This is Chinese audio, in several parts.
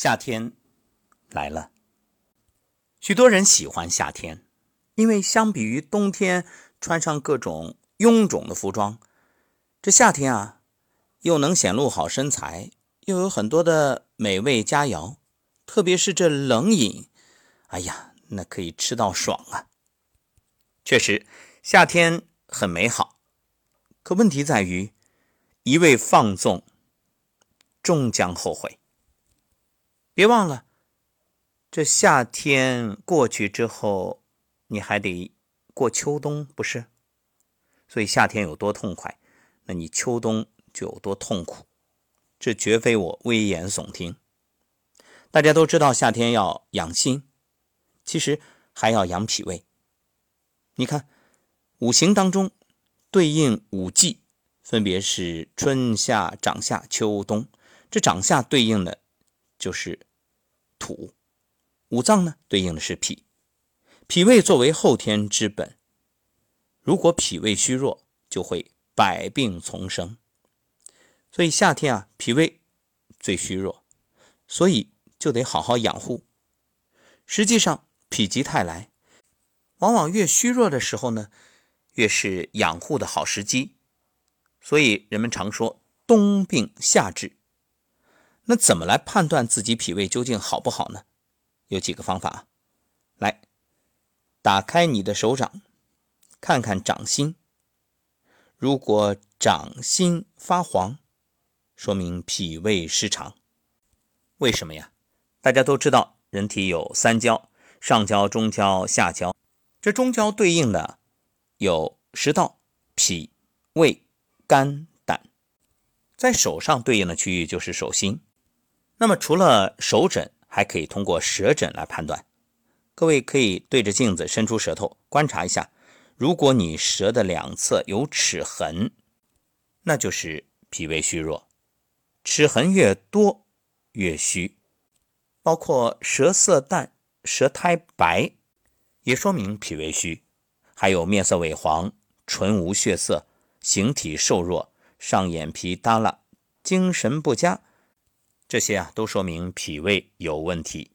夏天来了。许多人喜欢夏天，因为相比于冬天穿上各种臃肿的服装，这夏天啊，又能显露好身材，又有很多的美味佳肴，特别是这冷饮，哎呀，那可以吃到爽啊。确实，夏天很美好，可问题在于，一味放纵，终将后悔。别忘了，这夏天过去之后，你还得过秋冬，不是？所以夏天有多痛快，那你秋冬就有多痛苦。这绝非我危言耸听。大家都知道夏天要养心，其实还要养脾胃。你看，五行当中对应五季，分别是春夏、长夏、秋冬。这长夏对应的就是土，五脏呢对应的是脾。脾胃作为后天之本，如果脾胃虚弱，就会百病丛生。所以夏天啊，脾胃最虚弱，所以就得好好养护。实际上，否极泰来，往往越虚弱的时候呢，越是养护的好时机。所以人们常说冬病夏治。那怎么来判断自己脾胃究竟好不好呢？有几个方法啊。来，打开你的手掌，看看掌心。如果掌心发黄，说明脾胃失常。为什么呀？大家都知道人体有三焦，上焦、中焦、下焦。这中焦对应的有食道、脾、胃、肝、胆。在手上对应的区域就是手心。那么除了手诊，还可以通过舌诊来判断。各位可以对着镜子伸出舌头观察一下，如果你舌的两侧有齿痕，那就是脾胃虚弱。齿痕越多越虚，包括舌色淡、舌苔白也说明脾胃虚。还有面色萎黄、唇无血色、形体瘦弱、上眼皮耷拉、精神不佳，这些啊都说明脾胃有问题。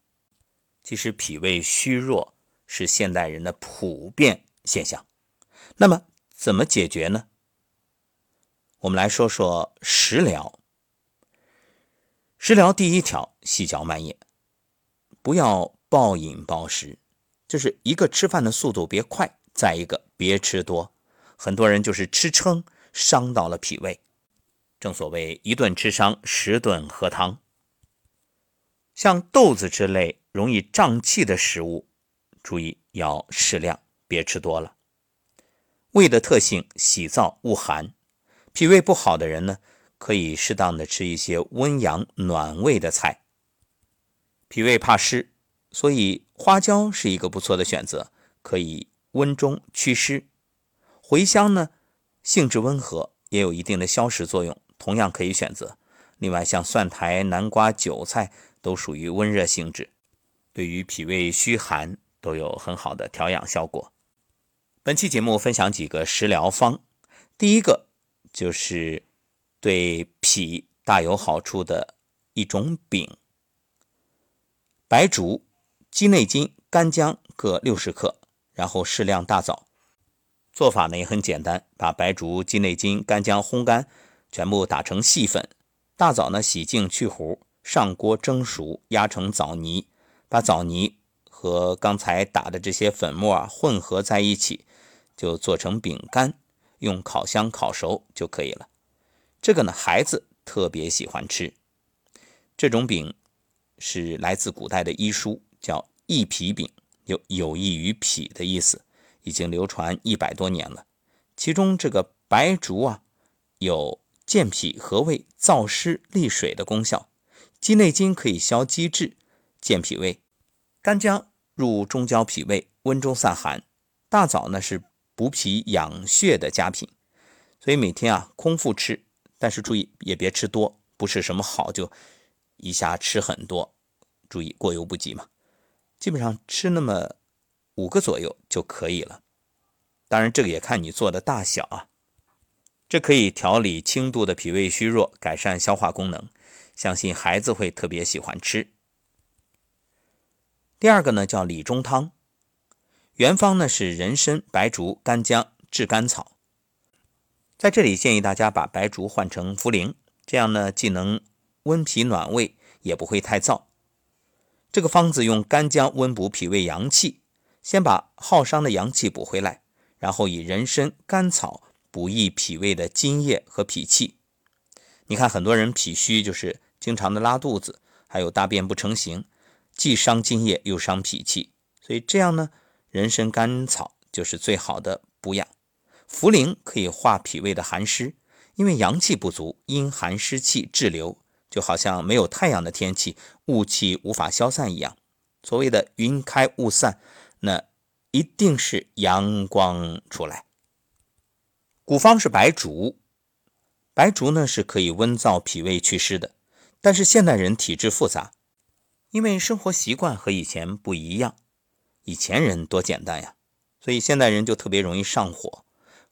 其实脾胃虚弱是现代人的普遍现象。那么怎么解决呢？我们来说说食疗。食疗第一条，细嚼慢咽，不要暴饮暴食，就是一个吃饭的速度别快，再一个别吃多。很多人就是吃撑，伤到了脾胃。正所谓一顿吃伤，10顿喝汤。像豆子之类容易胀气的食物，注意要适量，别吃多了。胃的特性喜燥恶寒，脾胃不好的人呢，可以适当的吃一些温阳暖胃的菜。脾胃怕湿，所以花椒是一个不错的选择，可以温中祛湿。茴香呢，性质温和，也有一定的消食作用，同样可以选择。另外像蒜苔、南瓜、韭菜都属于温热性质，对于脾胃虚寒都有很好的调养效果。本期节目分享几个食疗方，第一个就是对脾大有好处的一种饼，白术、鸡内金、干姜各60克，然后适量大枣。做法呢也很简单，把白术、鸡内金、干姜烘干，全部打成细粉，大枣呢洗净去核，上锅蒸熟，压成枣泥，把枣泥和刚才打的这些粉末混合在一起，就做成饼干，用烤箱烤熟就可以了。这个呢，孩子特别喜欢吃。这种饼是来自古代的医书，叫益脾饼，有益于脾的意思，已经流传100多年了。其中这个白术啊，有健脾和胃、燥湿利水的功效；鸡内金可以消积滞、健脾胃；干姜入中焦脾胃，温中散寒；大枣呢是补脾养血的佳品。所以每天啊，空腹吃。但是注意也别吃多，不是什么好就一下吃很多，注意过犹不及嘛。基本上吃那么5个左右就可以了。当然这个也看你做的大小啊。这可以调理轻度的脾胃虚弱，改善消化功能，相信孩子会特别喜欢吃。第二个呢叫理中汤，原方呢是人参、白术、干姜、炙甘草。在这里建议大家把白术换成茯苓，这样呢既能温脾暖胃，也不会太燥。这个方子用干姜温补脾胃阳气，先把耗伤的阳气补回来，然后以人参、甘草补益脾胃的津液和脾气。你看很多人脾虚，就是经常的拉肚子，还有大便不成形，既伤津液又伤脾气，所以这样呢人参、甘草就是最好的补养。茯苓可以化脾胃的寒湿，因为阳气不足，因寒湿气滞留，就好像没有太阳的天气，雾气无法消散一样。所谓的云开雾散，那一定是阳光出来。古方是白术，白术呢是可以温燥脾胃祛湿的，但是现代人体质复杂，因为生活习惯和以前不一样，以前人多简单呀，所以现代人就特别容易上火。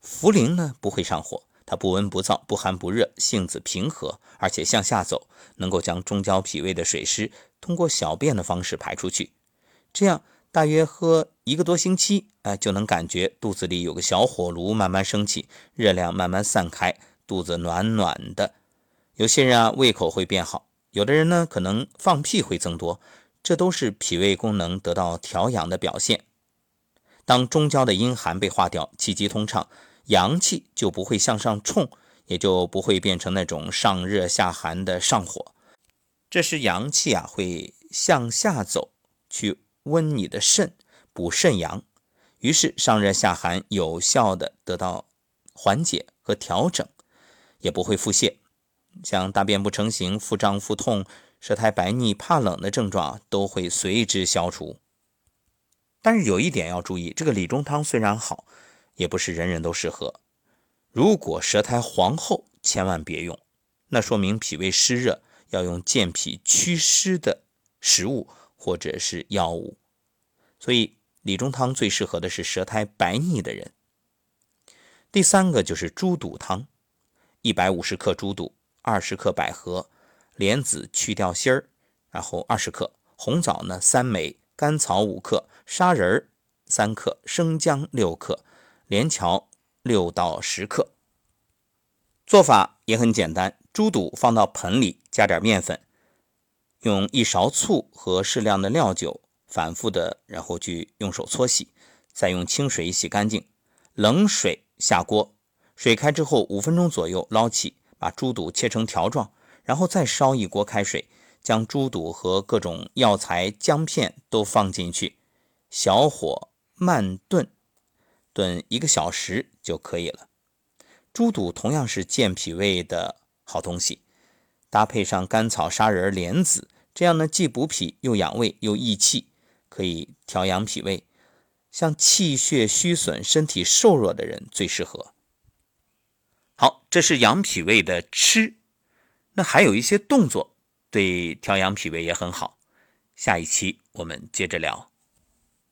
茯苓呢不会上火，它不温不燥，不寒不热，性子平和，而且向下走，能够将中焦脾胃的水湿通过小便的方式排出去。这样大约喝1个多星期、就能感觉肚子里有个小火炉慢慢升起，热量慢慢散开，肚子暖暖的。有些人胃口会变好，有的人呢可能放屁会增多，这都是脾胃功能得到调养的表现。当中焦的阴寒被化掉，气机通畅，阳气就不会向上冲，也就不会变成那种上热下寒的上火。这时阳气会向下走，去温你的肾，补肾阳，于是上热下寒有效的得到缓解和调整，也不会腹泻。像大便不成形、腹胀、腹痛、舌苔白腻、怕冷的症状都会随之消除。但是有一点要注意，这个理中汤虽然好，也不是人人都适合。如果舌苔黄厚，千万别用，那说明脾胃湿热，要用健脾祛湿的食物或者是药物。所以理中汤最适合的是舌苔白腻的人。第三个就是猪肚汤，150克猪肚，20克百合，莲子去掉芯儿，然后20克红枣呢3枚，甘草5克，砂仁3克，生姜6克，连翘6到10克。做法也很简单，猪肚放到盆里，加点面粉，用1勺醋和适量的料酒反复的，然后去用手搓洗，再用清水洗干净，冷水下锅，水开之后5分钟左右捞起，把猪肚切成条状，然后再烧一锅开水，将猪肚和各种药材、姜片都放进去，小火慢炖，炖1个小时就可以了。猪肚同样是健脾胃的好东西，搭配上甘草、砂仁、莲子，这样呢既补脾又养胃又益气，可以调养脾胃。像气血虚损、身体瘦弱的人最适合。好，这是养脾胃的吃，那还有一些动作对调养脾胃也很好。下一期我们接着聊。